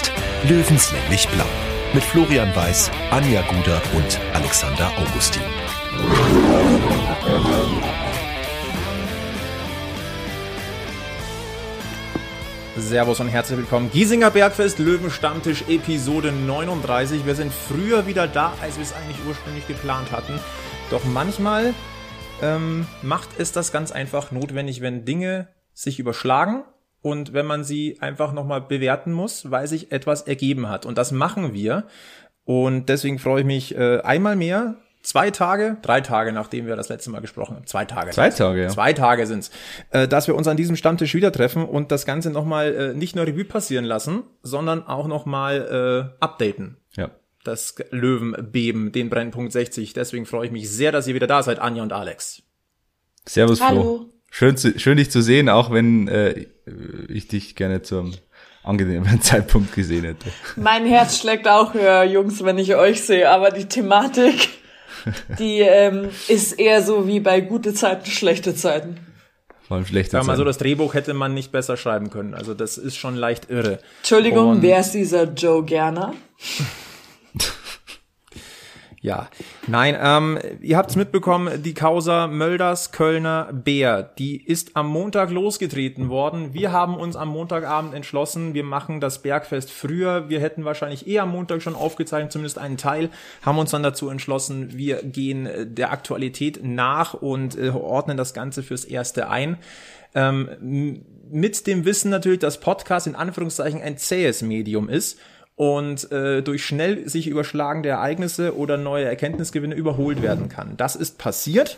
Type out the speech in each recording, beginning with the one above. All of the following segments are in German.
Ost. Löwenslänglich blau. Mit Florian Weiß, Anja Guder und Alexander Augustin. Servus und herzlich willkommen. Giesinger Bergfest, Löwenstammtisch, Episode 39. Wir sind früher wieder da, als wir es eigentlich ursprünglich geplant hatten. Doch manchmal macht es das ganz einfach notwendig, wenn Dinge sich überschlagen und wenn man sie einfach nochmal bewerten muss, weil sich etwas ergeben hat. Und das machen wir. Und deswegen freue ich mich einmal mehr. 3 Tage, nachdem wir das letzte Mal gesprochen haben. 2 Tage. 2 Tage, ja. 2 Tage sind's. Dass wir uns an diesem Stammtisch wieder treffen und das Ganze nochmal nicht nur Revue passieren lassen, sondern auch nochmal updaten. Ja. Das Löwenbeben, den Brennpunkt 60. Deswegen freue ich mich sehr, dass ihr wieder da seid, Anja und Alex. Servus, Flo. Hallo. Schön dich zu sehen, auch wenn ich dich gerne zum angenehmen Zeitpunkt gesehen hätte. Mein Herz schlägt auch höher, Jungs, wenn ich euch sehe, aber die Thematik, die ist eher so wie bei Gute Zeiten, Schlechte Zeiten. Vor allem schlechte Zeiten. Sag mal so, das Drehbuch hätte man nicht besser schreiben können. Also das ist schon leicht irre. Entschuldigung, und wer ist dieser Joe Gerner? Ja, nein, ihr habt's mitbekommen, die Causa Mölders, Kölner Bär, die ist am Montag losgetreten worden. Wir haben uns am Montagabend entschlossen, wir machen das Bergfest früher. Wir hätten wahrscheinlich eher am Montag schon aufgezeichnet, zumindest einen Teil, haben uns dann dazu entschlossen, wir gehen der Aktualität nach und ordnen das Ganze fürs Erste ein. Mit dem Wissen natürlich, dass Podcast in Anführungszeichen ein zähes Medium ist. Und durch schnell sich überschlagende Ereignisse oder neue Erkenntnisgewinne überholt werden kann. Das ist passiert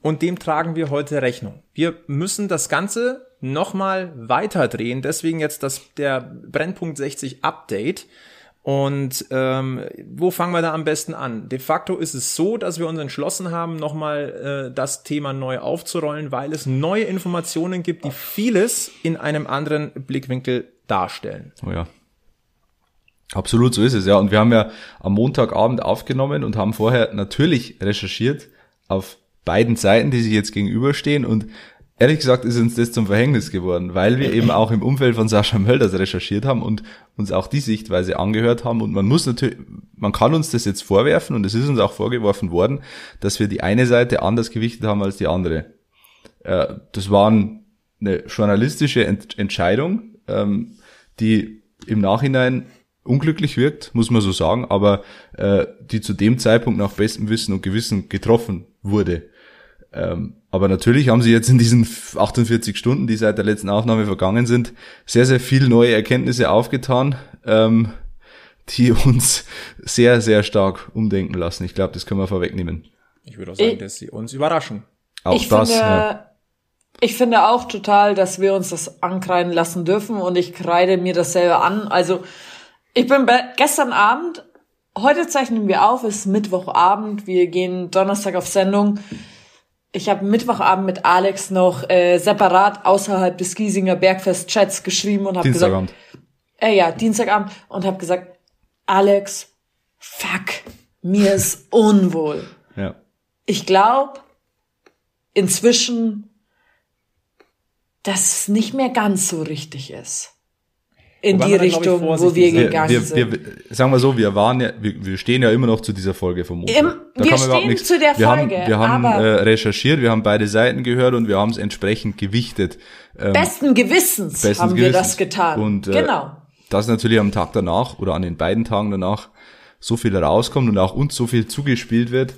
und dem tragen wir heute Rechnung. Wir müssen das Ganze nochmal weiterdrehen, deswegen jetzt der Brennpunkt 60 Update. Und wo fangen wir da am besten an? De facto ist es so, dass wir uns entschlossen haben, nochmal das Thema neu aufzurollen, weil es neue Informationen gibt, die vieles in einem anderen Blickwinkel darstellen. Oh ja. Absolut, so ist es, ja. Und wir haben ja am Montagabend aufgenommen und haben vorher natürlich recherchiert auf beiden Seiten, die sich jetzt gegenüberstehen. Und ehrlich gesagt ist uns das zum Verhängnis geworden, weil wir eben auch im Umfeld von Sascha Mölders recherchiert haben und uns auch die Sichtweise angehört haben. Und man kann uns das jetzt vorwerfen, und es ist uns auch vorgeworfen worden, dass wir die eine Seite anders gewichtet haben als die andere. Das war eine journalistische Entscheidung, die im Nachhinein unglücklich wirkt, muss man so sagen, aber die zu dem Zeitpunkt nach bestem Wissen und Gewissen getroffen wurde. Aber natürlich haben sie jetzt in diesen 48 Stunden, die seit der letzten Aufnahme vergangen sind, sehr, sehr viel neue Erkenntnisse aufgetan, die uns sehr, sehr stark umdenken lassen. Ich glaube, das können wir vorwegnehmen. Ich würde auch sagen, dass sie uns überraschen. Ich finde auch total, dass wir uns das ankreiden lassen dürfen, und ich kreide mir das selber an. Also ich bin gestern Abend, heute zeichnen wir auf, ist Mittwochabend, wir gehen Donnerstag auf Sendung. Ich habe Mittwochabend mit Alex noch separat außerhalb des Giesinger Bergfest-Chats geschrieben und habe gesagt, Dienstagabend, und habe gesagt, Alex, fuck, mir ist unwohl. Ja. Ich glaube inzwischen, dass es nicht mehr ganz so richtig ist. In die Richtung, wo wir gegangen sind. Sagen wir so, wir stehen ja immer noch zu dieser Folge vom Montag. Wir stehen zu der Folge. Wir haben recherchiert, wir haben beide Seiten gehört und wir haben es entsprechend gewichtet. Besten Gewissens haben wir das getan. Und genau. Dass natürlich am Tag danach oder an den beiden Tagen danach so viel rauskommt und auch uns so viel zugespielt wird,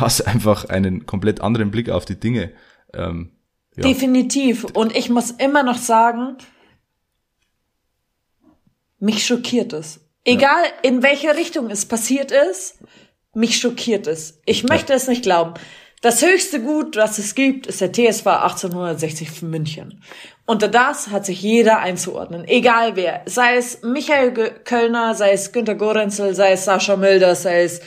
was einfach einen komplett anderen Blick auf die Dinge. Ja. Definitiv. Und ich muss immer noch sagen, mich schockiert es. Egal, in welche Richtung es passiert ist, mich schockiert es. Ich möchte es nicht glauben. Das höchste Gut, was es gibt, ist der TSV 1860 München. Unter das hat sich jeder einzuordnen. Egal wer. Sei es Michael Köllner, sei es Günter Gorenzel, sei es Sascha Mölders, sei es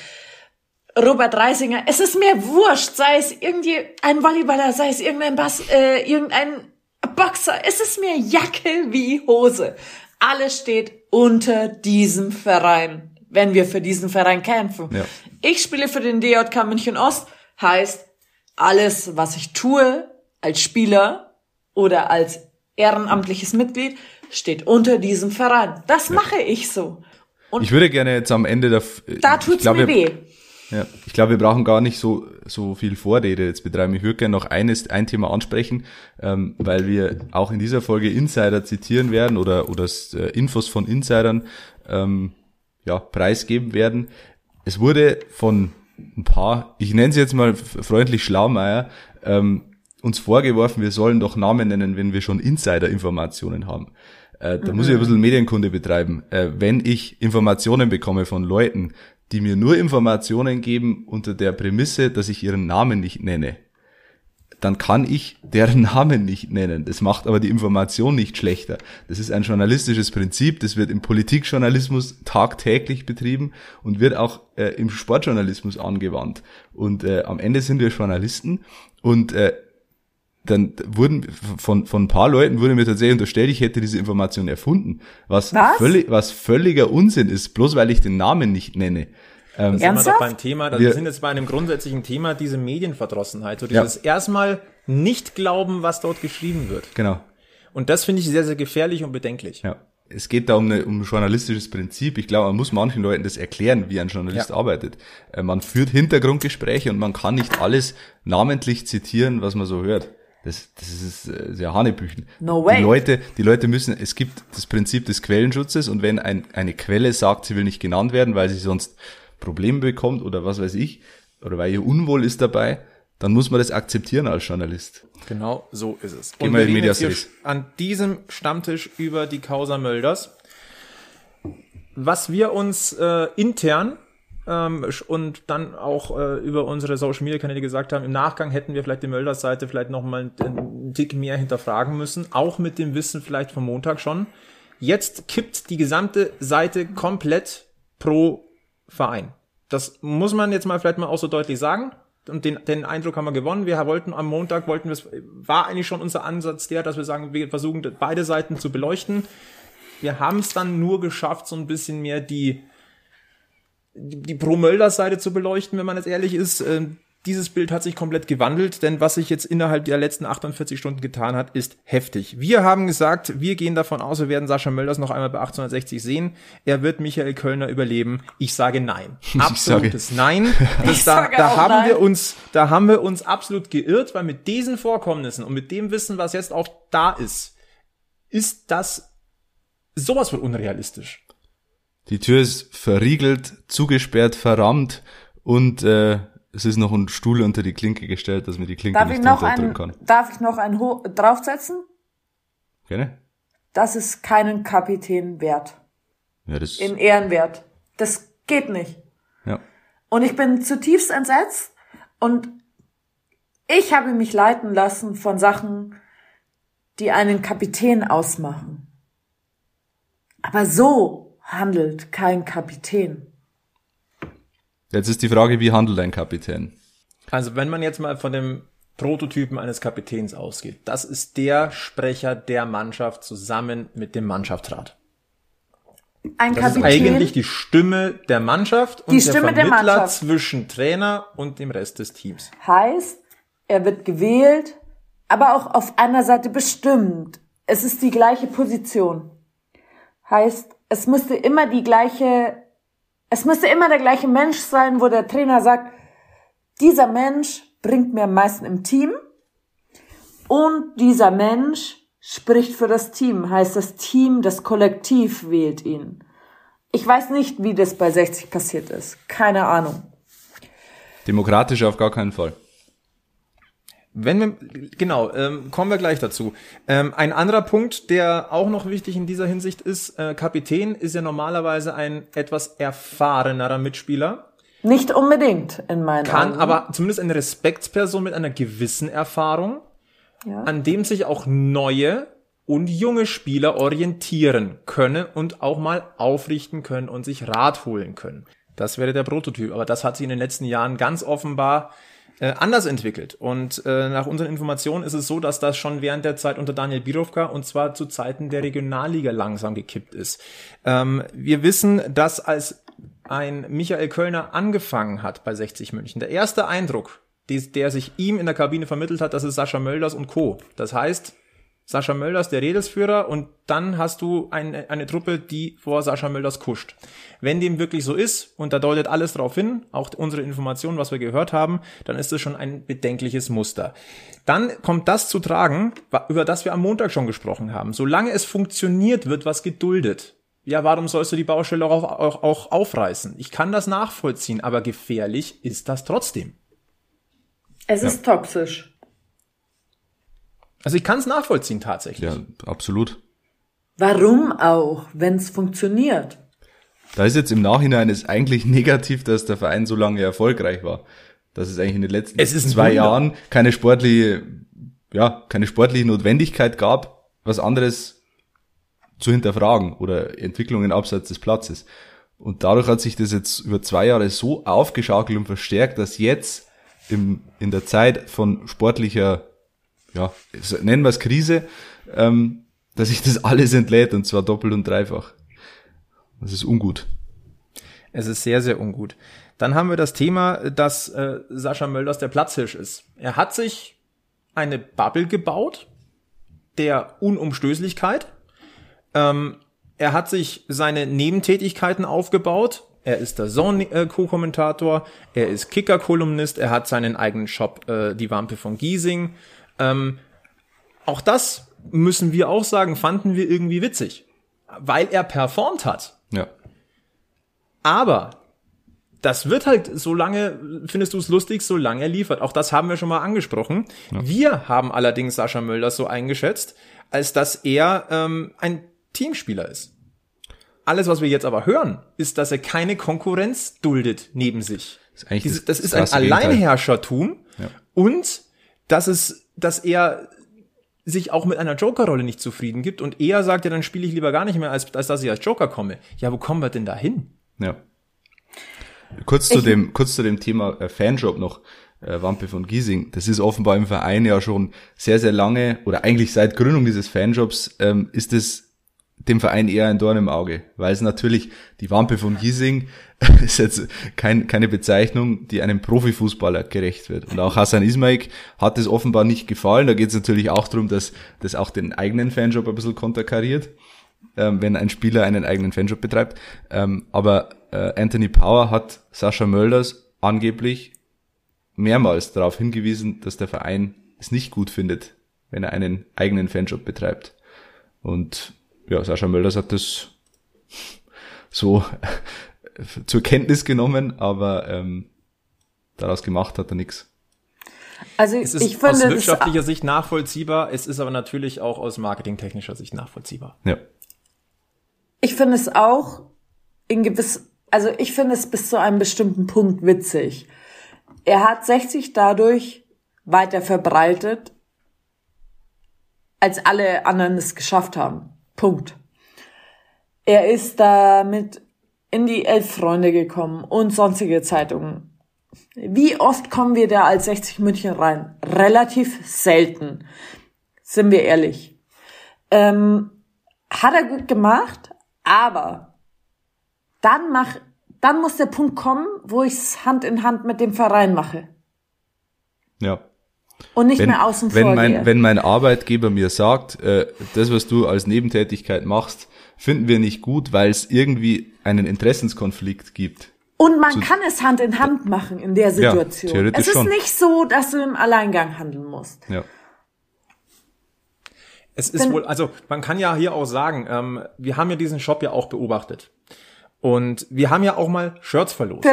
Robert Reisinger. Es ist mir wurscht. Sei es irgendwie ein Volleyballer, sei es irgendein Boxer. Es ist mir Jacke wie Hose. Alles steht unter diesem Verein, wenn wir für diesen Verein kämpfen. Ja. Ich spiele für den DJK München Ost, heißt, alles, was ich tue als Spieler oder als ehrenamtliches Mitglied, steht unter diesem Verein. Das mache ich so. Und ich würde gerne jetzt am Ende... Da tut's mir weh. Ja, ich glaube, wir brauchen gar nicht so viel Vorrede jetzt betreiben. Ich würde gerne noch ein Thema ansprechen, weil wir auch in dieser Folge Insider zitieren werden oder Infos von Insidern preisgeben werden. Es wurde von ein paar, ich nenne sie jetzt mal freundlich Schlaumeier, uns vorgeworfen, wir sollen doch Namen nennen, wenn wir schon Insider-Informationen haben. Da muss ich ein bisschen Medienkunde betreiben. Wenn ich Informationen bekomme von Leuten, die mir nur Informationen geben unter der Prämisse, dass ich ihren Namen nicht nenne, dann kann ich deren Namen nicht nennen. Das macht aber die Information nicht schlechter. Das ist ein journalistisches Prinzip, das wird im Politikjournalismus tagtäglich betrieben und wird auch im Sportjournalismus angewandt. Und am Ende sind wir Journalisten und dann wurden von ein paar Leuten wurde mir tatsächlich unterstellt, ich hätte diese Information erfunden, was völliger Unsinn ist, bloß weil ich den Namen nicht nenne. Ernsthaft? Wir sind jetzt bei einem grundsätzlichen Thema, diese Medienverdrossenheit, so dieses erstmal nicht glauben, was dort geschrieben wird. Genau. Und das finde ich sehr, sehr gefährlich und bedenklich. Ja. Es geht da um ein journalistisches Prinzip. Ich glaube, man muss manchen Leuten das erklären, wie ein Journalist arbeitet. Man führt Hintergrundgespräche und man kann nicht alles namentlich zitieren, was man so hört. Das ist sehr Hanebüchen. No way. Die Leute müssen, es gibt das Prinzip des Quellenschutzes und wenn eine Quelle sagt, sie will nicht genannt werden, weil sie sonst Probleme bekommt oder was weiß ich, oder weil ihr unwohl ist dabei, dann muss man das akzeptieren als Journalist. Genau, so ist es. Und wir reden jetzt hier an diesem Stammtisch über die Causa Mölders. Was wir uns intern und dann auch über unsere Social-Media-Kanäle gesagt haben, im Nachgang hätten wir vielleicht die Mölders-Seite vielleicht nochmal einen Tick mehr hinterfragen müssen, auch mit dem Wissen vielleicht vom Montag schon. Jetzt kippt die gesamte Seite komplett pro Verein. Das muss man jetzt mal vielleicht mal auch so deutlich sagen. Und den Eindruck haben wir gewonnen. Wir wollten am Montag, war eigentlich schon unser Ansatz der, dass wir sagen, wir versuchen beide Seiten zu beleuchten. Wir haben es dann nur geschafft, so ein bisschen mehr die Pro-Mölders-Seite zu beleuchten, wenn man jetzt ehrlich ist. Dieses Bild hat sich komplett gewandelt, denn was sich jetzt innerhalb der letzten 48 Stunden getan hat, ist heftig. Wir haben gesagt, wir gehen davon aus, wir werden Sascha Mölders noch einmal bei 1860 sehen. Er wird Michael Köllner überleben. Ich sage nein. Absolutes Nein. Da haben wir uns absolut geirrt, weil mit diesen Vorkommnissen und mit dem Wissen, was jetzt auch da ist, ist das sowas von unrealistisch. Die Tür ist verriegelt, zugesperrt, verrammt und es ist noch ein Stuhl unter die Klinke gestellt, dass man die Klinke nicht runterdrücken kann. Darf ich noch einen draufsetzen? Gerne. Das ist keinen Kapitän wert. Ja, das in Ehrenwert. Das geht nicht. Ja. Und ich bin zutiefst entsetzt und ich habe mich leiten lassen von Sachen, die einen Kapitän ausmachen. Aber so handelt kein Kapitän. Jetzt ist die Frage, wie handelt ein Kapitän? Also wenn man jetzt mal von dem Prototypen eines Kapitäns ausgeht, das ist der Sprecher der Mannschaft zusammen mit dem Mannschaftsrat. Ein das Kapitän ist eigentlich die Stimme der Mannschaft und der Vermittler zwischen Trainer und dem Rest des Teams. Heißt, er wird gewählt, aber auch auf einer Seite bestimmt. Es ist die gleiche Position. Heißt, es müsste immer Es müsste immer der gleiche Mensch sein, wo der Trainer sagt, dieser Mensch bringt mir am meisten im Team und dieser Mensch spricht für das Team, heißt das Team, das Kollektiv wählt ihn. Ich weiß nicht, wie das bei 60 passiert ist. Keine Ahnung. Demokratisch auf gar keinen Fall. Kommen wir gleich dazu. Ein anderer Punkt, der auch noch wichtig in dieser Hinsicht ist, Kapitän ist ja normalerweise ein etwas erfahrenerer Mitspieler. Nicht unbedingt, in meinen Augen. Kann aber zumindest eine Respektsperson mit einer gewissen Erfahrung, an dem sich auch neue und junge Spieler orientieren können und auch mal aufrichten können und sich Rat holen können. Das wäre der Prototyp, aber das hat sich in den letzten Jahren ganz offenbar anders entwickelt. Und nach unseren Informationen ist es so, dass das schon während der Zeit unter Daniel Birovka und zwar zu Zeiten der Regionalliga langsam gekippt ist. Wir wissen, dass als ein Michael Köllner angefangen hat bei 60 München, der erste Eindruck, der sich ihm in der Kabine vermittelt hat, das ist Sascha Mölders und Co. Das heißt, Sascha Mölders, der Redelsführer, und dann hast du eine Truppe, die vor Sascha Mölders kuscht. Wenn dem wirklich so ist, und da deutet alles drauf hin, auch unsere Informationen, was wir gehört haben, dann ist das schon ein bedenkliches Muster. Dann kommt das zu tragen, über das wir am Montag schon gesprochen haben. Solange es funktioniert, wird was geduldet. Ja, warum sollst du die Baustelle auch aufreißen? Ich kann das nachvollziehen, aber gefährlich ist das trotzdem. Es ist toxisch. Also ich kann es nachvollziehen tatsächlich. Ja, absolut. Warum auch, wenn es funktioniert? Da ist jetzt im Nachhinein ist eigentlich negativ, dass der Verein so lange erfolgreich war. Dass es eigentlich in den letzten 2 Jahren keine sportliche Notwendigkeit gab, was anderes zu hinterfragen oder Entwicklungen abseits des Platzes. Und dadurch hat sich das jetzt über 2 Jahre so aufgeschaukelt und verstärkt, dass jetzt in der Zeit von sportlicher, nennen wir es Krise, dass sich das alles entlädt, und zwar doppelt und dreifach. Das ist ungut. Es ist sehr, sehr ungut. Dann haben wir das Thema, dass Sascha Mölders der Platzhirsch ist. Er hat sich eine Bubble gebaut der Unumstößlichkeit. Er hat sich seine Nebentätigkeiten aufgebaut. Er ist der Sony-Co-Kommentator, er ist Kicker-Kolumnist, er hat seinen eigenen Shop, die Wampe von Giesing. Auch das, müssen wir auch sagen, fanden wir irgendwie witzig, weil er performt hat. Ja. Aber das wird halt, solange findest du es lustig, solange er liefert. Auch das haben wir schon mal angesprochen. Ja. Wir haben allerdings Sascha Mölders so eingeschätzt, als dass er ein Teamspieler ist. Alles, was wir jetzt aber hören, ist, dass er keine Konkurrenz duldet neben sich. Das ist ein Alleinherrschertum, ja. Und dass er sich auch mit einer Joker-Rolle nicht zufrieden gibt und eher sagt, ja, dann spiele ich lieber gar nicht mehr, als dass ich als Joker komme. Ja, wo kommen wir denn da hin? Ja. Kurz zu dem Thema Fanjob noch, Wampe von Giesing. Das ist offenbar im Verein ja schon sehr, sehr lange, oder eigentlich seit Gründung dieses Fanjobs, ist es dem Verein eher ein Dorn im Auge, weil es natürlich, die Wampe von Giesing ist jetzt keine Bezeichnung, die einem Profifußballer gerecht wird. Und auch Hassan Ismaik hat es offenbar nicht gefallen. Da geht es natürlich auch darum, dass das auch den eigenen Fanjob ein bisschen konterkariert, wenn ein Spieler einen eigenen Fanjob betreibt. Aber Anthony Power hat Sascha Mölders angeblich mehrmals darauf hingewiesen, dass der Verein es nicht gut findet, wenn er einen eigenen Fanjob betreibt. Und ja, Sascha Mölders hat das so zur Kenntnis genommen, aber daraus gemacht hat er nichts. Also es ist, ich finde, aus wirtschaftlicher Sicht nachvollziehbar, es ist aber natürlich auch aus marketingtechnischer Sicht nachvollziehbar. Ja. Ich finde es auch ich finde es bis zu einem bestimmten Punkt witzig. Er hat 60 dadurch weiter verbreitet, als alle anderen es geschafft haben. Punkt. Er ist damit in die Elf Freunde gekommen und sonstige Zeitungen. Wie oft kommen wir da als 60 München rein? Relativ selten, sind wir ehrlich. Hat er gut gemacht, aber dann muss der Punkt kommen, wo ich es Hand in Hand mit dem Verein mache. Ja. Und nicht mehr außen vor. Wenn mein Arbeitgeber mir sagt, das, was du als Nebentätigkeit machst, finden wir nicht gut, weil es irgendwie einen Interessenskonflikt gibt. Und man kann es Hand in Hand machen in der Situation. Ja, theoretisch schon. Es ist nicht so, dass du im Alleingang handeln musst. Ja. Es ist man kann ja hier auch sagen, wir haben ja diesen Shop ja auch beobachtet. Und wir haben ja auch mal Shirts verlost.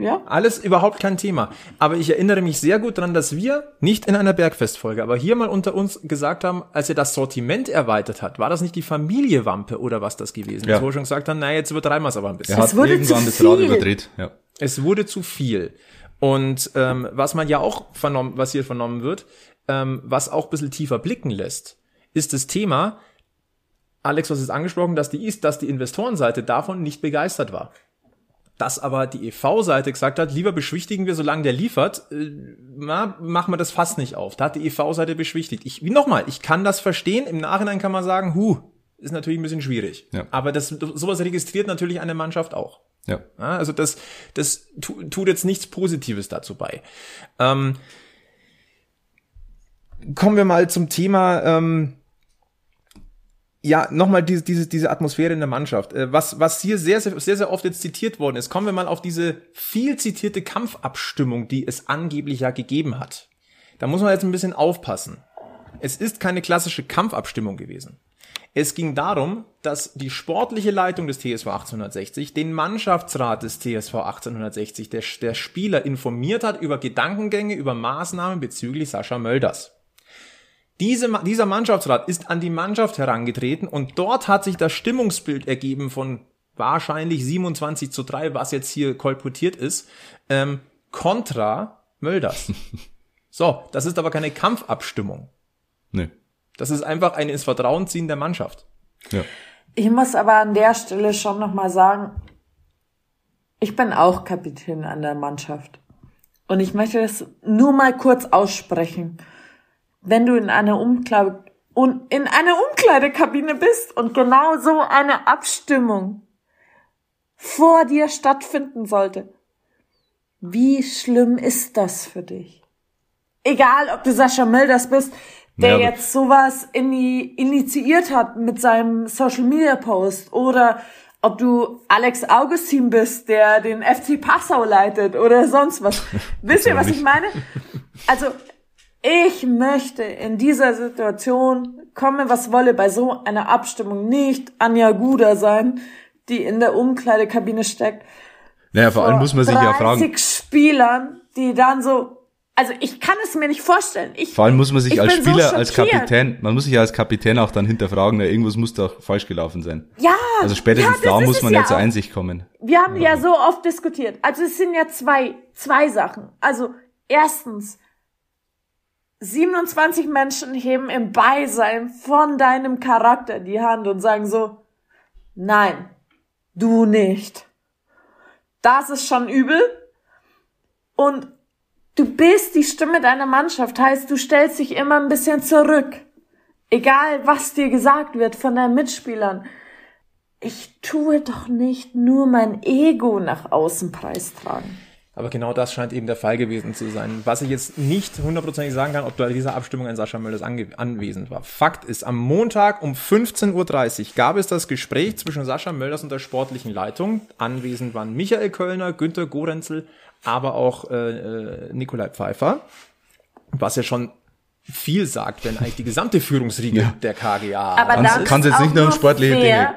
Ja. Alles überhaupt kein Thema. Aber ich erinnere mich sehr gut daran, dass wir nicht in einer Bergfestfolge, aber hier mal unter uns gesagt haben, als er das Sortiment erweitert hat, war das nicht die Familie Wampe oder was das gewesen? Ja. Wo wir schon gesagt haben, naja, jetzt übertreiben wir es aber ein bisschen. Er hat irgendwann das Rad überdreht. Ja. Es wurde zu viel. Und was man ja auch was hier vernommen wird, was auch ein bisschen tiefer blicken lässt, ist das Thema, Alex, du hast es angesprochen, dass die Investorenseite davon nicht begeistert war. Dass aber die EV-Seite gesagt hat, lieber beschwichtigen wir, solange der liefert, machen wir das fast nicht auf. Da hat die EV-Seite beschwichtigt. Ich kann das verstehen, im Nachhinein kann man sagen, ist natürlich ein bisschen schwierig. Ja. Aber sowas registriert natürlich eine Mannschaft auch. Ja. Also das tut jetzt nichts Positives dazu bei. Kommen wir mal zum Thema Ja, nochmal diese Atmosphäre in der Mannschaft. Was hier sehr oft jetzt zitiert worden ist, kommen wir mal auf diese viel zitierte Kampfabstimmung, die es angeblich ja gegeben hat. Da muss man jetzt ein bisschen aufpassen. Es ist keine klassische Kampfabstimmung gewesen. Es ging darum, dass die sportliche Leitung des TSV 1860 den Mannschaftsrat des TSV 1860, der Spieler, informiert hat über Gedankengänge, über Maßnahmen bezüglich Sascha Mölders. Dieser Mannschaftsrat ist an die Mannschaft herangetreten und dort hat sich das Stimmungsbild ergeben von wahrscheinlich 27:3, was jetzt hier kolportiert ist, kontra Mölders. So, das ist aber keine Kampfabstimmung. Nee. Das ist einfach ein ins Vertrauen ziehen der Mannschaft. Ja. Ich muss aber an der Stelle schon nochmal sagen, ich bin auch Kapitän an der Mannschaft. Und ich möchte das nur mal kurz aussprechen. Wenn du in einer Umkleidekabine bist und genau so eine Abstimmung vor dir stattfinden sollte, wie schlimm ist das für dich? Egal, ob du Sascha Mölders bist, der ja jetzt sowas initiiert hat mit seinem Social-Media-Post, oder ob du Alex Augustin bist, der den FC Passau leitet oder sonst was. Wisst ihr, was ich meine? Also, ich möchte in dieser Situation, komme was wolle, bei so einer Abstimmung nicht Anja Guder sein, die in der Umkleidekabine steckt. Naja, vor allem muss man sich ja fragen. 30 Spielern, die dann so, also ich kann es mir nicht vorstellen. Vor allem muss man sich als Spieler, so als Kapitän, man muss sich ja als Kapitän auch dann hinterfragen, da irgendwas muss doch falsch gelaufen sein. Ja. Also spätestens da muss man ja zur Einsicht kommen. Wir haben ja so oft diskutiert. Also es sind ja zwei Sachen. Also erstens, 27 Menschen heben im Beisein von deinem Charakter die Hand und sagen so, nein, du nicht. Das ist schon übel. Und du bist die Stimme deiner Mannschaft, heißt, du stellst dich immer ein bisschen zurück. Egal, was dir gesagt wird von deinen Mitspielern. Ich tue doch nicht nur mein Ego nach außen preistragen. Aber genau das scheint eben der Fall gewesen zu sein. Was ich jetzt nicht hundertprozentig sagen kann, ob bei dieser Abstimmung ein Sascha Mölders anwesend war. Fakt ist, am Montag um 15:30 Uhr gab es das Gespräch zwischen Sascha Mölders und der sportlichen Leitung. Anwesend waren Michael Köllner, Günter Gorenzel, aber auch Nikolai Pfeiffer. Was ja schon viel sagt, wenn eigentlich die gesamte Führungsriege der KGA... Aber dann kann es jetzt nicht nur um sportliche Dinge...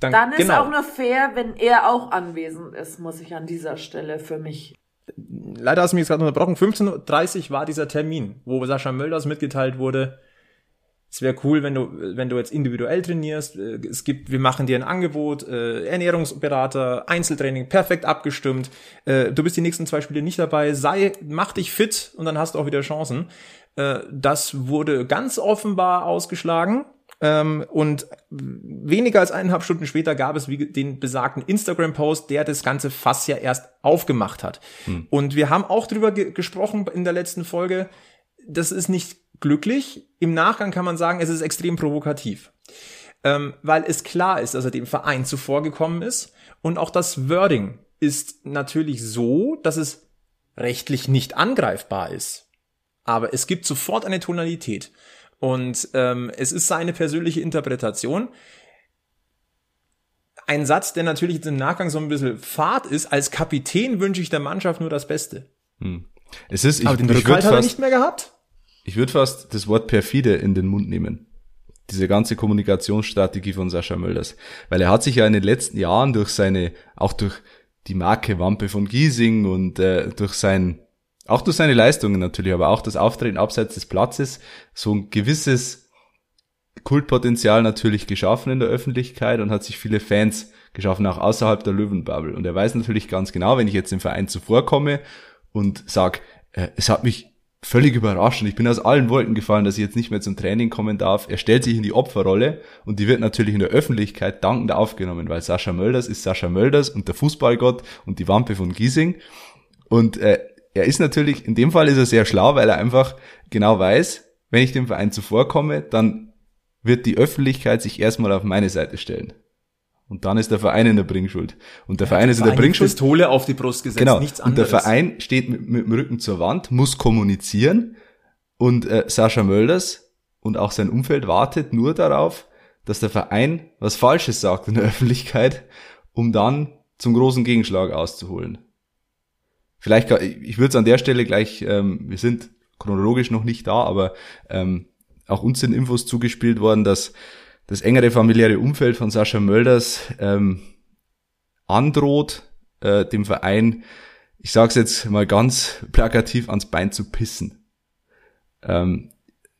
Dann ist auch nur fair, wenn er auch anwesend ist, muss ich an dieser Stelle für mich. Leider hast du mich jetzt gerade unterbrochen. 15:30 Uhr war dieser Termin, wo Sascha Mölders mitgeteilt wurde, es wäre cool, wenn du jetzt individuell trainierst. Wir machen dir ein Angebot, Ernährungsberater, Einzeltraining, perfekt abgestimmt. Du bist die nächsten 2 Spiele nicht dabei. Mach dich fit und dann hast du auch wieder Chancen. Das wurde ganz offenbar ausgeschlagen. Und weniger als 1,5 Stunden später gab es den besagten Instagram-Post, der das ganze Fass ja erst aufgemacht hat. Und wir haben auch drüber gesprochen in der letzten Folge, das ist nicht glücklich. Im Nachgang kann man sagen, es ist extrem provokativ, weil es klar ist, dass er dem Verein zuvorgekommen ist. Und auch das Wording ist natürlich so, dass es rechtlich nicht angreifbar ist. Aber es gibt sofort eine Tonalität. Und es ist seine persönliche Interpretation. Ein Satz, der natürlich jetzt im Nachgang so ein bisschen fad ist. Als Kapitän wünsche ich der Mannschaft nur das Beste. Aber den Rückhalt hat er nicht mehr gehabt? Ich würde fast das Wort perfide in den Mund nehmen. Diese ganze Kommunikationsstrategie von Sascha Mölders. Weil er hat sich ja in den letzten Jahren durch die Marke Wampe von Giesing und auch durch seine Leistungen natürlich, aber auch das Auftreten abseits des Platzes, so ein gewisses Kultpotenzial natürlich geschaffen in der Öffentlichkeit und hat sich viele Fans geschaffen, auch außerhalb der Löwenbubble. Und er weiß natürlich ganz genau, wenn ich jetzt dem Verein zuvorkomme und sag, es hat mich völlig überrascht und ich bin aus allen Wolken gefallen, dass ich jetzt nicht mehr zum Training kommen darf. Er stellt sich in die Opferrolle und die wird natürlich in der Öffentlichkeit dankend aufgenommen, weil Sascha Mölders ist Sascha Mölders und der Fußballgott und die Wampe von Giesing. Und er ist natürlich, in dem Fall ist er sehr schlau, weil er einfach genau weiß, wenn ich dem Verein zuvorkomme, dann wird die Öffentlichkeit sich erstmal auf meine Seite stellen. Und dann ist der Verein in der Bringschuld. Und der Verein ist in der Bringschuld. Pistole auf die Brust gesetzt, genau. Nichts anderes. Und der Verein steht mit dem Rücken zur Wand, muss kommunizieren und Sascha Mölders und auch sein Umfeld wartet nur darauf, dass der Verein was Falsches sagt in der Öffentlichkeit, um dann zum großen Gegenschlag auszuholen. Vielleicht, ich würde es an der Stelle gleich, wir sind chronologisch noch nicht da, aber auch uns sind Infos zugespielt worden, dass das engere familiäre Umfeld von Sascha Mölders androht, dem Verein, ich sag's jetzt mal ganz plakativ, ans Bein zu pissen.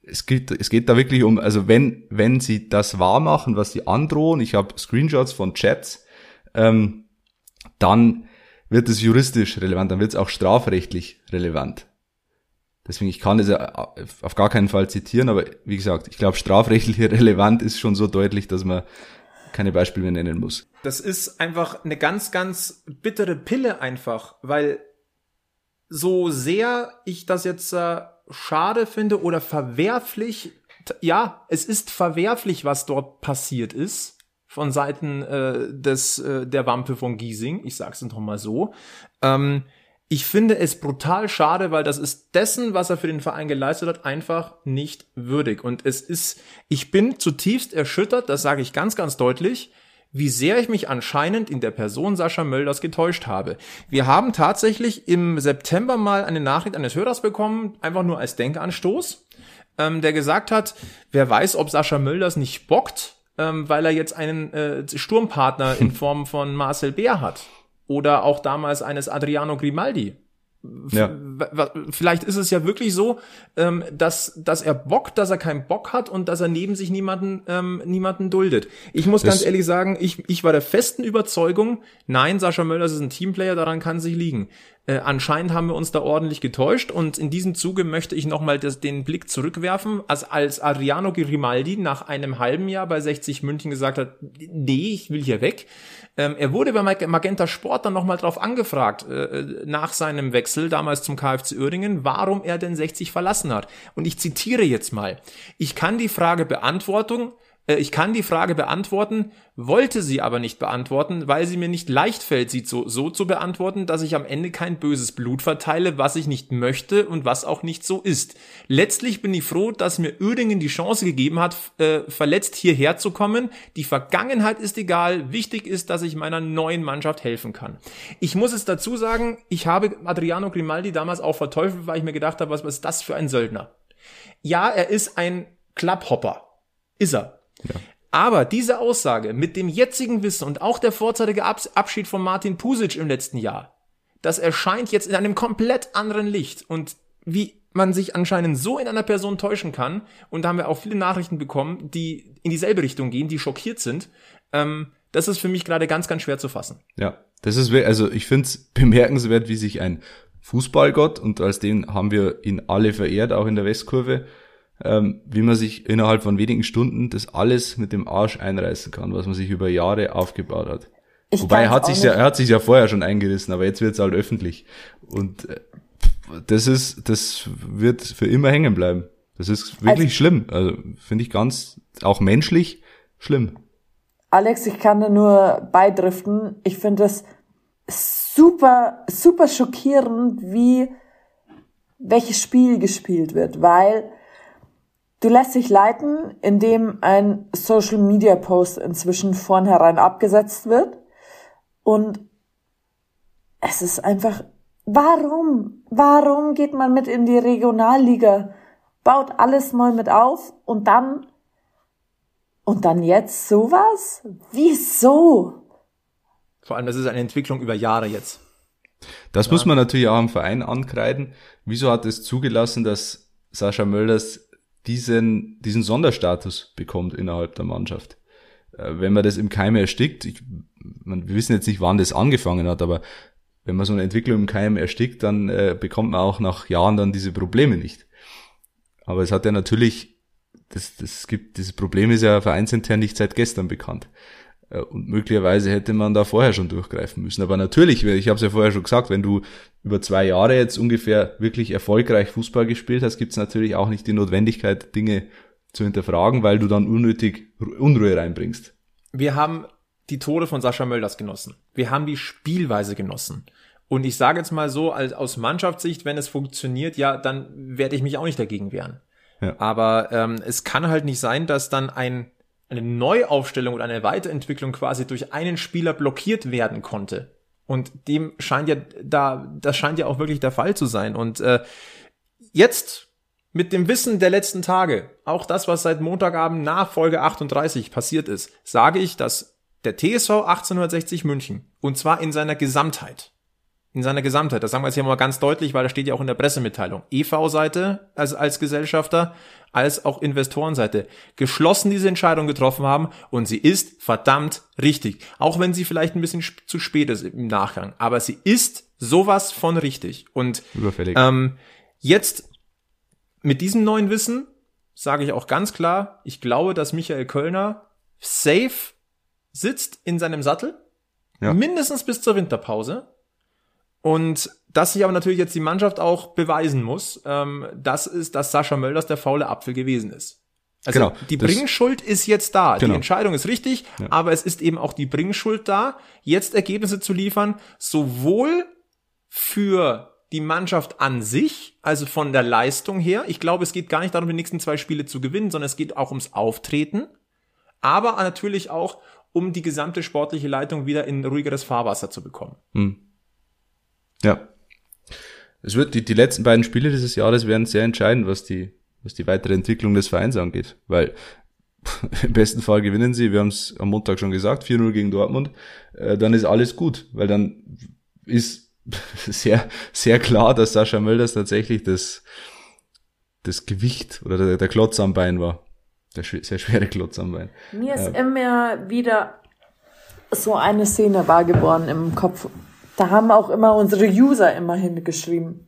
Es geht da wirklich um, also wenn sie das wahr machen, was sie androhen, ich habe Screenshots von Chats, dann wird es juristisch relevant, dann wird es auch strafrechtlich relevant. Deswegen, ich kann es auf gar keinen Fall zitieren, aber wie gesagt, ich glaube, strafrechtlich relevant ist schon so deutlich, dass man keine Beispiele mehr nennen muss. Das ist einfach eine ganz, ganz bittere Pille einfach, weil so sehr ich das jetzt schade finde oder verwerflich, ja, es ist verwerflich, was dort passiert ist. Von Seiten der Wampe von Giesing, ich sag's noch mal so. Ich finde es brutal schade, weil das ist dessen, was er für den Verein geleistet hat, einfach nicht würdig. Und ich bin zutiefst erschüttert, das sage ich ganz, ganz deutlich, wie sehr ich mich anscheinend in der Person Sascha Mölders getäuscht habe. Wir haben tatsächlich im September mal eine Nachricht eines Hörers bekommen, einfach nur als Denkanstoß, der gesagt hat, wer weiß, ob Sascha Mölders nicht bockt, weil er jetzt einen Sturmpartner in Form von Marcel Bär hat. Oder auch damals eines Adriano Grimaldi. Ja. Vielleicht ist es ja wirklich so, dass er bockt, dass er keinen Bock hat und dass er neben sich niemanden duldet. Ich muss ganz ehrlich sagen, ich war der festen Überzeugung, nein, Sascha Mölders ist ein Teamplayer, daran kann es nicht liegen. Anscheinend haben wir uns da ordentlich getäuscht und in diesem Zuge möchte ich nochmal den Blick zurückwerfen, als Adriano Grimaldi nach einem halben Jahr bei 60 München gesagt hat, nee, ich will hier weg. Er wurde bei Magenta Sport dann nochmal drauf angefragt, nach seinem Wechsel damals zum KFC Uerdingen, warum er denn 60 verlassen hat. Und ich zitiere jetzt mal. Ich kann die Frage beantworten, wollte sie aber nicht beantworten, weil sie mir nicht leicht fällt, sie so zu beantworten, dass ich am Ende kein böses Blut verteile, was ich nicht möchte und was auch nicht so ist. Letztlich bin ich froh, dass mir Uerdingen die Chance gegeben hat, verletzt hierher zu kommen. Die Vergangenheit ist egal, wichtig ist, dass ich meiner neuen Mannschaft helfen kann. Ich muss es dazu sagen, ich habe Adriano Grimaldi damals auch verteufelt, weil ich mir gedacht habe, was ist das für ein Söldner? Ja, er ist ein Klapphopper. Ist er. Ja. Aber diese Aussage mit dem jetzigen Wissen und auch der vorzeitige Abschied von Martin Pusić im letzten Jahr, das erscheint jetzt in einem komplett anderen Licht. Und wie man sich anscheinend so in einer Person täuschen kann, und da haben wir auch viele Nachrichten bekommen, die in dieselbe Richtung gehen, die schockiert sind, das ist für mich gerade ganz, ganz schwer zu fassen. Ja, das ist, also ich finde es bemerkenswert, wie sich ein Fußballgott, und als den haben wir ihn alle verehrt, auch in der Westkurve, wie man sich innerhalb von wenigen Stunden das alles mit dem Arsch einreißen kann, was man sich über Jahre aufgebaut hat. Wobei er hat sich ja vorher schon eingerissen, aber jetzt wird's halt öffentlich. Und das wird für immer hängen bleiben. Das ist wirklich schlimm. Also finde ich ganz, auch menschlich, schlimm. Alex, ich kann da nur beidriften. Ich finde das super, super schockierend, welches Spiel gespielt wird, weil du lässt dich leiten, indem ein Social-Media-Post inzwischen vornherein abgesetzt wird. Und es ist einfach, warum geht man mit in die Regionalliga, baut alles mal mit auf und dann jetzt sowas? Wieso? Vor allem, das ist eine Entwicklung über Jahre jetzt. Das muss man natürlich auch am Verein ankreiden. Wieso hat es zugelassen, dass Sascha Mölders diesen Sonderstatus bekommt innerhalb der Mannschaft? Wenn man das im Keim erstickt, wir wissen jetzt nicht, wann das angefangen hat, aber wenn man so eine Entwicklung im Keim erstickt, dann bekommt man auch nach Jahren dann diese Probleme nicht. Aber es hat ja natürlich, dieses Problem ist ja vereinsintern nicht seit gestern bekannt. Und möglicherweise hätte man da vorher schon durchgreifen müssen. Aber natürlich, ich habe es ja vorher schon gesagt, wenn du über 2 Jahre jetzt ungefähr wirklich erfolgreich Fußball gespielt hast, gibt es natürlich auch nicht die Notwendigkeit, Dinge zu hinterfragen, weil du dann unnötig Unruhe reinbringst. Wir haben die Tore von Sascha Mölders genossen. Wir haben die Spielweise genossen. Und ich sage jetzt mal so, aus Mannschaftssicht, wenn es funktioniert, ja, dann werde ich mich auch nicht dagegen wehren. Ja. Aber es kann halt nicht sein, dass dann ein eine Neuaufstellung oder eine Weiterentwicklung quasi durch einen Spieler blockiert werden konnte. Und dem scheint ja das scheint ja auch wirklich der Fall zu sein. Und jetzt mit dem Wissen der letzten Tage, auch das, was seit Montagabend nach Folge 38 passiert ist, sage ich, dass der TSV 1860 München, und zwar in seiner Gesamtheit, das sagen wir jetzt hier mal ganz deutlich, weil das steht ja auch in der Pressemitteilung, EV-Seite also als Gesellschafter, als auch Investorenseite, geschlossen diese Entscheidung getroffen haben, und sie ist verdammt richtig. Auch wenn sie vielleicht ein bisschen zu spät ist im Nachgang, aber sie ist sowas von richtig. Und überfällig. Jetzt mit diesem neuen Wissen sage ich auch ganz klar, ich glaube, dass Michael Köllner safe sitzt in seinem Sattel, mindestens bis zur Winterpause. Und dass sich aber natürlich jetzt die Mannschaft auch beweisen muss, dass Sascha Mölders der faule Apfel gewesen ist. Also genau, die Bringschuld ist jetzt da. Genau. Die Entscheidung ist richtig, aber es ist eben auch die Bringschuld da, jetzt Ergebnisse zu liefern, sowohl für die Mannschaft an sich, also von der Leistung her. Ich glaube, es geht gar nicht darum, die nächsten 2 Spiele zu gewinnen, sondern es geht auch ums Auftreten, aber natürlich auch, um die gesamte sportliche Leitung wieder in ruhigeres Fahrwasser zu bekommen. Hm. Ja. Es wird, die letzten beiden Spiele dieses Jahres werden sehr entscheidend, was die weitere Entwicklung des Vereins angeht. Weil, im besten Fall gewinnen sie, wir haben es am Montag schon gesagt, 4-0 gegen Dortmund, dann ist alles gut. Weil dann ist sehr, sehr klar, dass Sascha Mölders tatsächlich das Gewicht oder der Klotz am Bein war. Der sehr schwere Klotz am Bein. Mir ist immer wieder so eine Szene wahrgeworden im Kopf. Da haben auch immer unsere User immerhin geschrieben.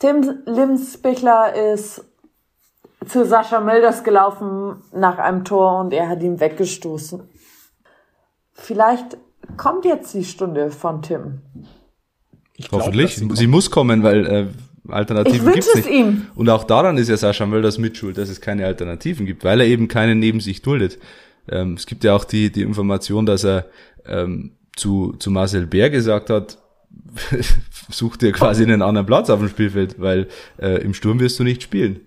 Tim Linsbichler ist zu Sascha Mölders gelaufen nach einem Tor und er hat ihn weggestoßen. Vielleicht kommt jetzt die Stunde von Tim. Hoffentlich. Sie muss kommen, weil Alternativen gibt es nicht. Ihm. Und auch daran ist ja Sascha Mölders mitschuld, dass es keine Alternativen gibt, weil er eben keine neben sich duldet. Es gibt ja auch die Information, dass er zu Marcel Bär gesagt hat, such dir quasi einen anderen Platz auf dem Spielfeld, weil im Sturm wirst du nicht spielen.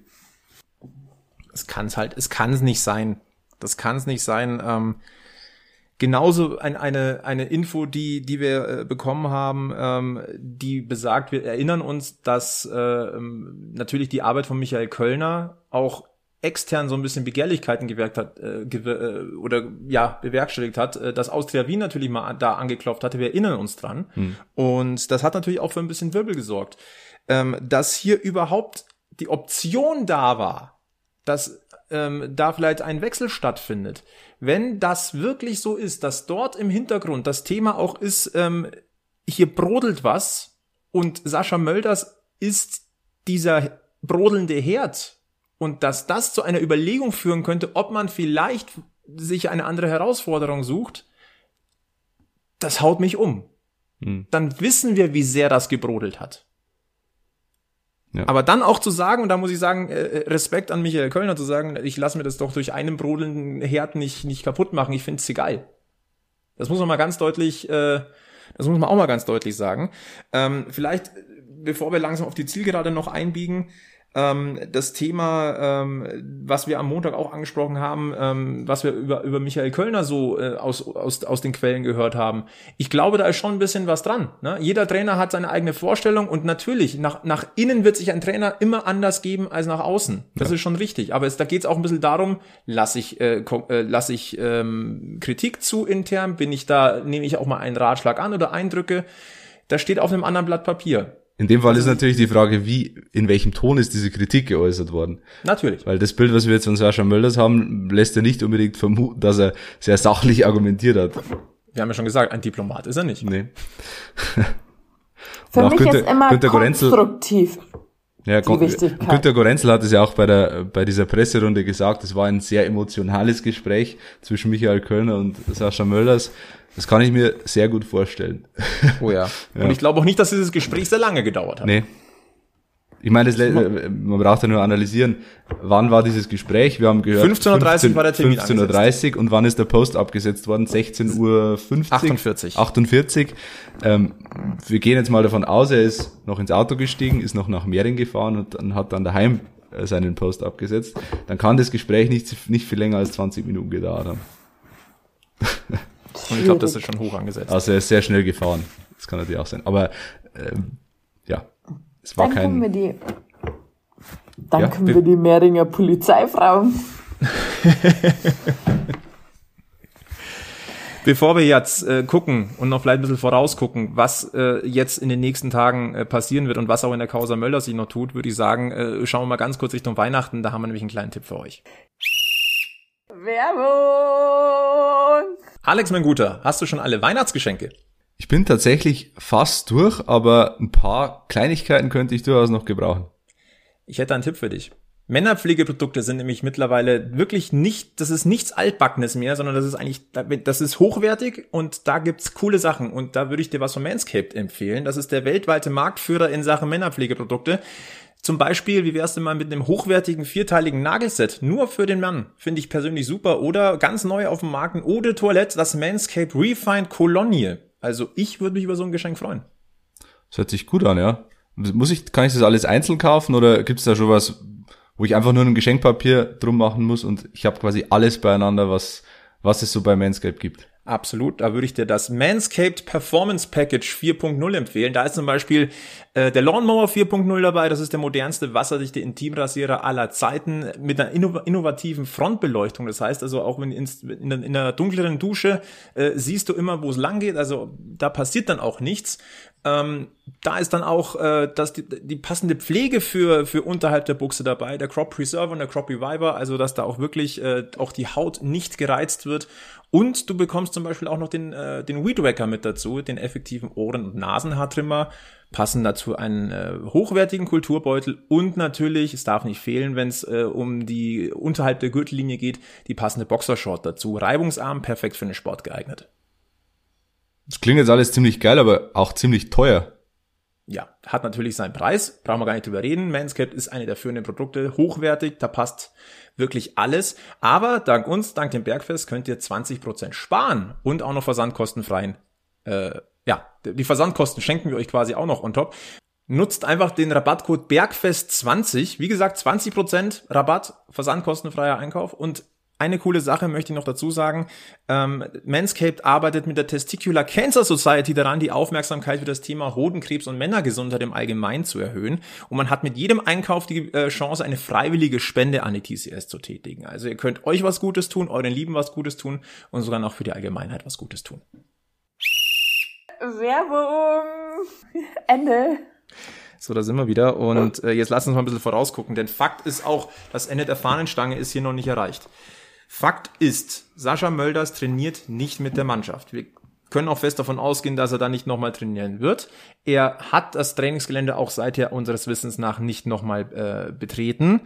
Das kann es nicht sein. Genauso eine Info, die wir bekommen haben, die besagt, wir erinnern uns, dass natürlich die Arbeit von Michael Köllner auch extern so ein bisschen Begehrlichkeiten gewirkt hat, bewerkstelligt hat, dass Austria Wien natürlich mal da angeklopft hatte, wir erinnern uns dran. Und das hat natürlich auch für ein bisschen Wirbel gesorgt. Dass hier überhaupt die Option da war, dass da vielleicht ein Wechsel stattfindet. Wenn das wirklich so ist, dass dort im Hintergrund das Thema auch ist, hier brodelt was und Sascha Mölders ist dieser brodelnde Herd, und dass das zu einer Überlegung führen könnte, ob man vielleicht sich eine andere Herausforderung sucht, das haut mich um. Dann wissen wir, wie sehr das gebrodelt hat. Ja. Aber dann auch zu sagen, und da muss ich sagen, Respekt an Michael Köllner, zu sagen, ich lasse mir das doch durch einen brodelnden Herd nicht kaputt machen, ich finde es egal. Das muss man auch mal ganz deutlich sagen. Vielleicht, bevor wir langsam auf die Zielgerade noch einbiegen, das Thema, was wir am Montag auch angesprochen haben, was wir über Michael Köllner so aus den Quellen gehört haben. Ich glaube, da ist schon ein bisschen was dran. Ne? Jeder Trainer hat seine eigene Vorstellung und natürlich, nach innen wird sich ein Trainer immer anders geben als nach außen. Das ist schon richtig. Aber da geht es auch ein bisschen darum, lasse ich Kritik zu intern, nehme ich auch mal einen Ratschlag an oder Eindrücke. Das steht auf einem anderen Blatt Papier. In dem Fall ist natürlich die Frage, in welchem Ton ist diese Kritik geäußert worden? Natürlich. Weil das Bild, was wir jetzt von Sascha Mölders haben, lässt ja nicht unbedingt vermuten, dass er sehr sachlich argumentiert hat. Wir haben ja schon gesagt, ein Diplomat ist er nicht. Nee. Für mich ist immer konstruktiv. Ja, Günter Gorenzel hat es ja auch bei dieser Presserunde gesagt, es war ein sehr emotionales Gespräch zwischen Michael Köllner und Sascha Mölders. Das kann ich mir sehr gut vorstellen. Oh ja. Ja. Und ich glaube auch nicht, dass dieses Gespräch sehr lange gedauert hat. Nee. Ich meine, man braucht ja nur analysieren, wann war dieses Gespräch? Wir haben gehört, 15:30 war der Termin. 15:30 und wann ist der Post abgesetzt worden? 16:50 48. Wir gehen jetzt mal davon aus, er ist noch ins Auto gestiegen, ist noch nach Mering gefahren und dann hat dann daheim seinen Post abgesetzt, dann kann das Gespräch nicht viel länger als 20 Minuten gedauert haben. Und ich glaube, das ist schon hoch angesetzt. Also er ist sehr schnell gefahren. Das kann natürlich auch sein. Aber ja, es war dann kein... Können wir die Mehringer Polizeifrauen. Bevor wir jetzt gucken und noch vielleicht ein bisschen vorausgucken, was jetzt in den nächsten Tagen passieren wird und was auch in der Causa Mölders sich noch tut, würde ich sagen, schauen wir mal ganz kurz Richtung Weihnachten. Da haben wir nämlich einen kleinen Tipp für euch. Werbung! Alex, mein Guter, hast du schon alle Weihnachtsgeschenke? Ich bin tatsächlich fast durch, aber ein paar Kleinigkeiten könnte ich durchaus noch gebrauchen. Ich hätte einen Tipp für dich. Männerpflegeprodukte sind nämlich mittlerweile wirklich nicht, das ist nichts Altbackenes mehr, sondern das ist eigentlich, das ist hochwertig und da gibt's coole Sachen und da würde ich dir was von Manscaped empfehlen. Das ist der weltweite Marktführer in Sachen Männerpflegeprodukte. Zum Beispiel, wie wär's denn mal mit einem hochwertigen vierteiligen Nagelset? Nur für den Mann. Finde ich persönlich super. Oder ganz neu auf dem Markt, Eau de Toilette, das Manscaped Refined Cologne. Also ich würde mich über so ein Geschenk freuen. Das hört sich gut an, ja. Kann ich das alles einzeln kaufen oder gibt's da schon was, wo ich einfach nur ein Geschenkpapier drum machen muss und ich habe quasi alles beieinander, was es so bei Manscaped gibt? Absolut, da würde ich dir das Manscaped Performance Package 4.0 empfehlen. Da ist zum Beispiel der Lawnmower 4.0 dabei, das ist der modernste wasserdichte Intimrasierer aller Zeiten mit einer innovativen Frontbeleuchtung. Das heißt also, auch in einer dunkleren Dusche siehst du immer, wo es lang geht, also da passiert dann auch nichts. Da ist dann auch dass die passende Pflege für unterhalb der Buchse dabei, der Crop Preserver und der Crop Reviver, also dass da auch wirklich auch die Haut nicht gereizt wird. Und du bekommst zum Beispiel auch noch den Weed Wacker mit dazu, den effektiven Ohren- und Nasenhaartrimmer, passen dazu einen hochwertigen Kulturbeutel und natürlich, es darf nicht fehlen, wenn es um die unterhalb der Gürtellinie geht, die passende Boxershort dazu, reibungsarm, perfekt für den Sport geeignet. Das klingt jetzt alles ziemlich geil, aber auch ziemlich teuer. Ja, hat natürlich seinen Preis, brauchen wir gar nicht drüber reden. Manscaped ist eine der führenden Produkte, hochwertig, da passt wirklich alles. Aber dank uns, dank dem Bergfest, könnt ihr 20% sparen und auch noch versandkostenfreien. Die Versandkosten schenken wir euch quasi auch noch on top. Nutzt einfach den Rabattcode BERGFEST20. Wie gesagt, 20% Rabatt, versandkostenfreier Einkauf. Und eine coole Sache möchte ich noch dazu sagen, Manscaped arbeitet mit der Testicular Cancer Society daran, die Aufmerksamkeit für das Thema Hodenkrebs und Männergesundheit im Allgemeinen zu erhöhen. Und man hat mit jedem Einkauf die Chance, eine freiwillige Spende an die TCS zu tätigen. Also ihr könnt euch was Gutes tun, euren Lieben was Gutes tun und sogar noch für die Allgemeinheit was Gutes tun. Werbung! Ende! So, da sind wir wieder und jetzt lasst uns mal ein bisschen vorausgucken, denn Fakt ist auch, das Ende der Fahnenstange ist hier noch nicht erreicht. Fakt ist, Sascha Mölders trainiert nicht mit der Mannschaft. Wir können auch fest davon ausgehen, dass er da nicht nochmal trainieren wird. Er hat das Trainingsgelände auch seither unseres Wissens nach nicht nochmal betreten.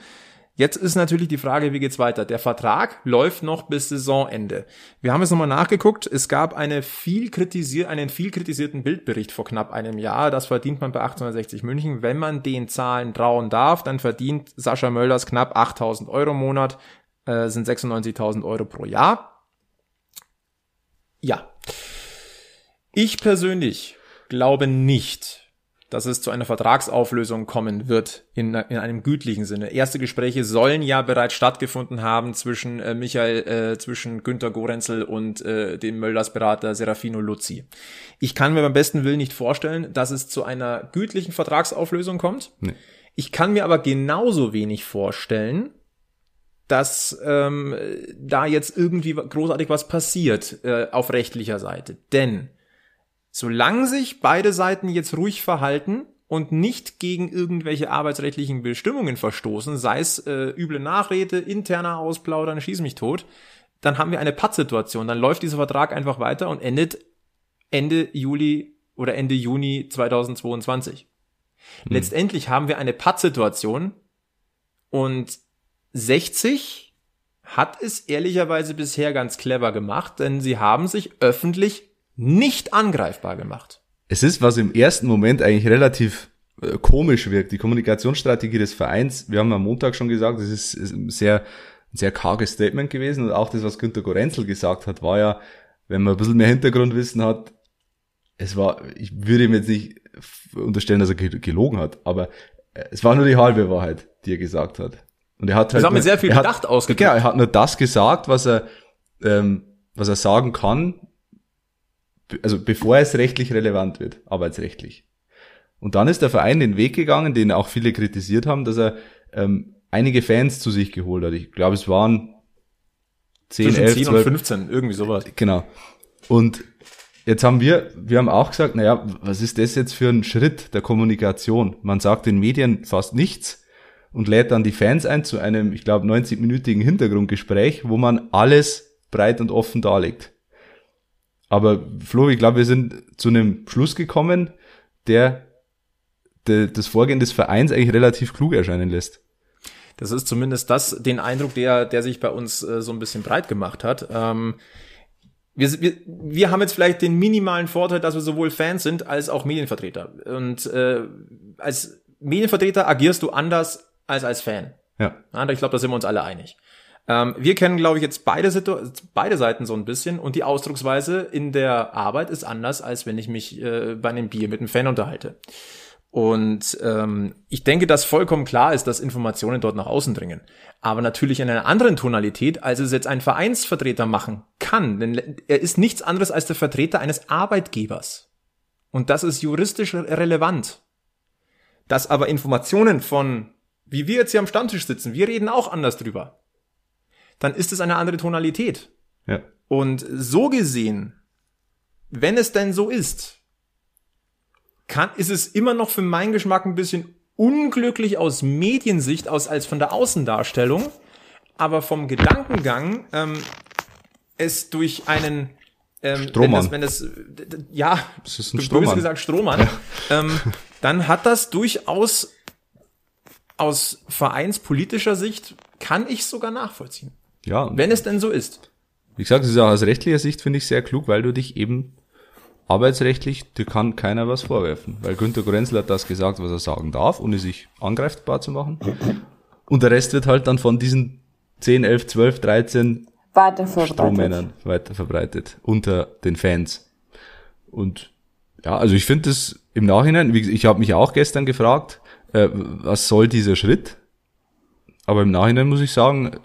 Jetzt ist natürlich die Frage, wie geht's weiter? Der Vertrag läuft noch bis Saisonende. Wir haben jetzt nochmal nachgeguckt. Es gab einen viel kritisierten Bildbericht vor knapp einem Jahr. Das verdient man bei 1860 München. Wenn man den Zahlen trauen darf, dann verdient Sascha Mölders knapp 8.000 Euro im Monat. Sind 96.000 Euro pro Jahr. Ja. Ich persönlich glaube nicht, dass es zu einer Vertragsauflösung kommen wird, in einem gütlichen Sinne. Erste Gespräche sollen ja bereits stattgefunden haben zwischen Günter Gorenzel und dem Mölders-Berater Serafino Luzzi. Ich kann mir beim besten Willen nicht vorstellen, dass es zu einer gütlichen Vertragsauflösung kommt. Nee. Ich kann mir aber genauso wenig vorstellen, dass da jetzt irgendwie großartig was passiert auf rechtlicher Seite. Denn solange sich beide Seiten jetzt ruhig verhalten und nicht gegen irgendwelche arbeitsrechtlichen Bestimmungen verstoßen, sei es üble Nachrede, interner Ausplaudern, schieß mich tot, dann haben wir eine Pattsituation. Dann läuft dieser Vertrag einfach weiter und endet Ende Juli oder Ende Juni 2022. Mhm. Letztendlich haben wir eine Pattsituation und 60 hat es ehrlicherweise bisher ganz clever gemacht, denn sie haben sich öffentlich nicht angreifbar gemacht. Es ist, was im ersten Moment eigentlich relativ komisch wirkt, die Kommunikationsstrategie des Vereins. Wir haben am Montag schon gesagt, es ist ein sehr karges Statement gewesen und auch das, was Günter Gorenzel gesagt hat, war ja, wenn man ein bisschen mehr Hintergrundwissen hat, ich würde ihm jetzt nicht unterstellen, dass er gelogen hat, aber es war nur die halbe Wahrheit, die er gesagt hat. Und er hat halt, das hat mir sehr viel Verdacht ausgedrückt. Genau, er hat nur das gesagt, was er sagen kann, also bevor es rechtlich relevant wird, arbeitsrechtlich. Und dann ist der Verein den Weg gegangen, den auch viele kritisiert haben, dass er einige Fans zu sich geholt hat. Ich glaube, es waren 10, 11, 10 12, und 15, irgendwie sowas. Genau. Und jetzt haben wir haben auch gesagt, naja, was ist das jetzt für ein Schritt der Kommunikation? Man sagt den Medien fast nichts und lädt dann die Fans ein zu einem, ich glaube, 90-minütigen Hintergrundgespräch, wo man alles breit und offen darlegt. Aber Flo, ich glaube, wir sind zu einem Schluss gekommen, der das Vorgehen des Vereins eigentlich relativ klug erscheinen lässt. Das ist zumindest den Eindruck, der sich bei uns so ein bisschen breit gemacht hat. Wir haben jetzt vielleicht den minimalen Vorteil, dass wir sowohl Fans sind als auch Medienvertreter. Und als Medienvertreter agierst du anders als Fan. Ja. Ich glaube, da sind wir uns alle einig. Wir kennen, glaube ich, jetzt beide Seiten so ein bisschen. Und die Ausdrucksweise in der Arbeit ist anders, als wenn ich mich bei einem Bier mit einem Fan unterhalte. Und ich denke, dass vollkommen klar ist, dass Informationen dort nach außen dringen. Aber natürlich in einer anderen Tonalität, als es jetzt ein Vereinsvertreter machen kann. Denn er ist nichts anderes als der Vertreter eines Arbeitgebers. Und das ist juristisch relevant. Dass aber Informationen von, wie wir jetzt hier am Stammtisch sitzen, wir reden auch anders drüber. Dann ist es eine andere Tonalität. Ja. Und so gesehen, wenn es denn so ist, ist es immer noch für meinen Geschmack ein bisschen unglücklich aus Mediensicht, als von der Außendarstellung, aber vom Gedankengang, es durch einen Strohmann. Das ist ein Strohmann. Böse gesagt Strohmann, ja. Dann hat das durchaus aus vereinspolitischer Sicht, kann ich sogar nachvollziehen. Ja. Wenn es denn so ist. Wie gesagt, das ist auch aus rechtlicher Sicht, finde ich, sehr klug, weil du dich eben arbeitsrechtlich, dir kann keiner was vorwerfen, weil Günter Gorenzel hat das gesagt, was er sagen darf, ohne sich angreifbar zu machen. Und der Rest wird halt dann von diesen 10, 11, 12, 13 Strohmännern weiter verbreitet, unter den Fans. Und ja, also ich finde das im Nachhinein, ich habe mich auch gestern gefragt, was soll dieser Schritt? Aber im Nachhinein muss ich sagen,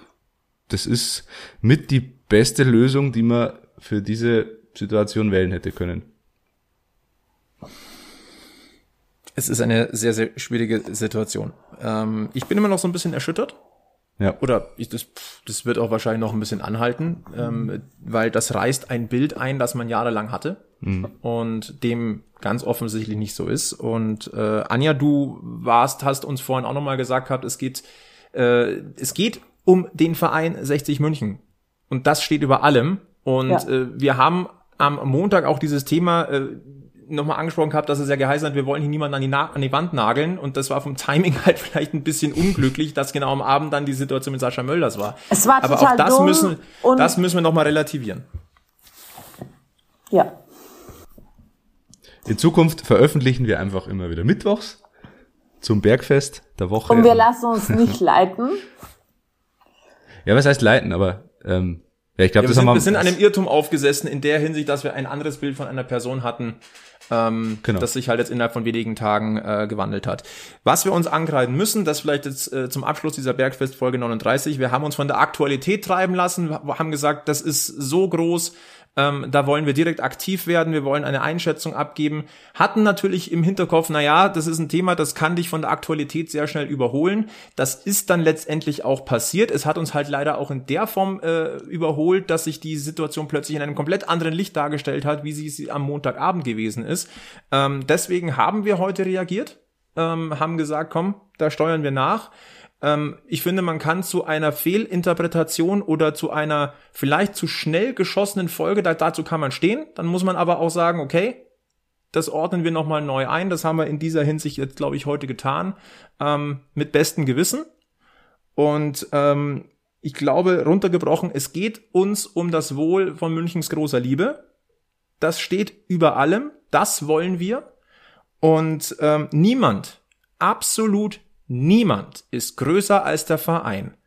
das ist mit die beste Lösung, die man für diese Situation wählen hätte können. Es ist eine sehr, sehr schwierige Situation. Ich bin immer noch so ein bisschen erschüttert. Ja. Oder das wird auch wahrscheinlich noch ein bisschen anhalten, weil das reißt ein Bild ein, das man jahrelang hatte und dem ganz offensichtlich nicht so ist. Und Anja, du hast uns vorhin auch nochmal gesagt gehabt, es geht um den Verein 60 München. Und das steht über allem. Und ja. Wir haben am Montag auch dieses Thema nochmal angesprochen gehabt, dass es ja geheißen hat, wir wollen hier niemanden an die Wand nageln. Und das war vom Timing halt vielleicht ein bisschen unglücklich, dass genau am Abend dann die Situation mit Sascha Mölders war. Es war aber total auch dumm. Das müssen wir nochmal relativieren. Ja. In Zukunft veröffentlichen wir einfach immer wieder mittwochs zum Bergfest der Woche. Und wir lassen uns nicht leiten. Ja, was heißt leiten? Aber ja, ich glaube, wir sind an einem Irrtum aufgesessen in der Hinsicht, dass wir ein anderes Bild von einer Person hatten, genau. Das sich halt jetzt innerhalb von wenigen Tagen gewandelt hat. Was wir uns angreifen müssen, das vielleicht jetzt zum Abschluss dieser Bergfest-Folge 39, wir haben uns von der Aktualität treiben lassen, haben gesagt, das ist so groß, da wollen wir direkt aktiv werden, wir wollen eine Einschätzung abgeben, hatten natürlich im Hinterkopf, naja, das ist ein Thema, das kann dich von der Aktualität sehr schnell überholen, das ist dann letztendlich auch passiert, es hat uns halt leider auch in der Form überholt, dass sich die Situation plötzlich in einem komplett anderen Licht dargestellt hat, wie sie am Montagabend gewesen ist, deswegen haben wir heute reagiert, haben gesagt, komm, da steuern wir nach. Ich finde, man kann zu einer Fehlinterpretation oder zu einer vielleicht zu schnell geschossenen Folge, dazu kann man stehen. Dann muss man aber auch sagen, okay, das ordnen wir nochmal neu ein. Das haben wir in dieser Hinsicht jetzt, glaube ich, heute getan, mit bestem Gewissen. Und ich glaube, runtergebrochen, es geht uns um das Wohl von Münchens großer Liebe. Das steht über allem. Das wollen wir. Und niemand, absolut niemand ist größer als der Verein.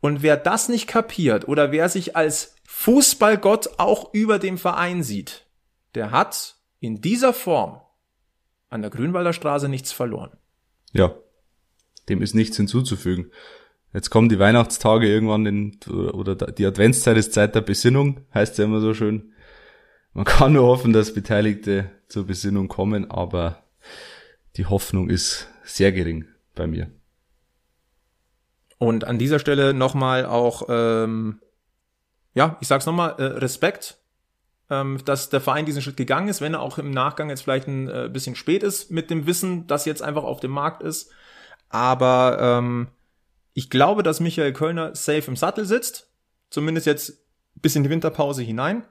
Und wer das nicht kapiert oder wer sich als Fußballgott auch über dem Verein sieht, der hat in dieser Form an der Grünwalder Straße nichts verloren. Ja, dem ist nichts hinzuzufügen. Jetzt kommen die Weihnachtstage irgendwann oder die Adventszeit ist Zeit der Besinnung, heißt ja immer so schön. Man kann nur hoffen, dass Beteiligte zur Besinnung kommen, aber die Hoffnung ist sehr gering bei mir. Und an dieser Stelle nochmal auch, ich sag's nochmal, Respekt, dass der Verein diesen Schritt gegangen ist, wenn er auch im Nachgang jetzt vielleicht ein bisschen spät ist mit dem Wissen, das jetzt einfach auf dem Markt ist. Aber ich glaube, dass Michael Köllner safe im Sattel sitzt, zumindest jetzt bis in die Winterpause hinein.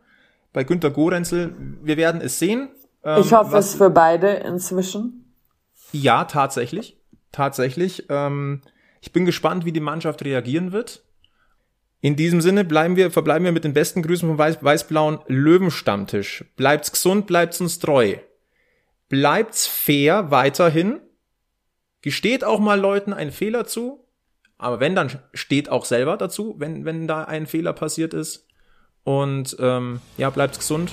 Bei Günter Gorenzel, wir werden es sehen. Ich hoffe es für beide inzwischen. Ja, tatsächlich. Ich bin gespannt, wie die Mannschaft reagieren wird. In diesem Sinne verbleiben wir mit den besten Grüßen vom weiß-blauen Löwenstammtisch. Bleibt's gesund, bleibt's uns treu. Bleibt's fair weiterhin. Gesteht auch mal Leuten einen Fehler zu. Aber wenn, dann steht auch selber dazu, wenn da ein Fehler passiert ist. Und bleibt's gesund.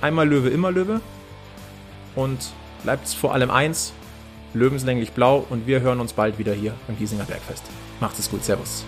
Einmal Löwe, immer Löwe. Und bleibt's vor allem eins. Löwenslänglich blau, und wir hören uns bald wieder hier beim Giesinger Bergfest. Macht es gut, servus.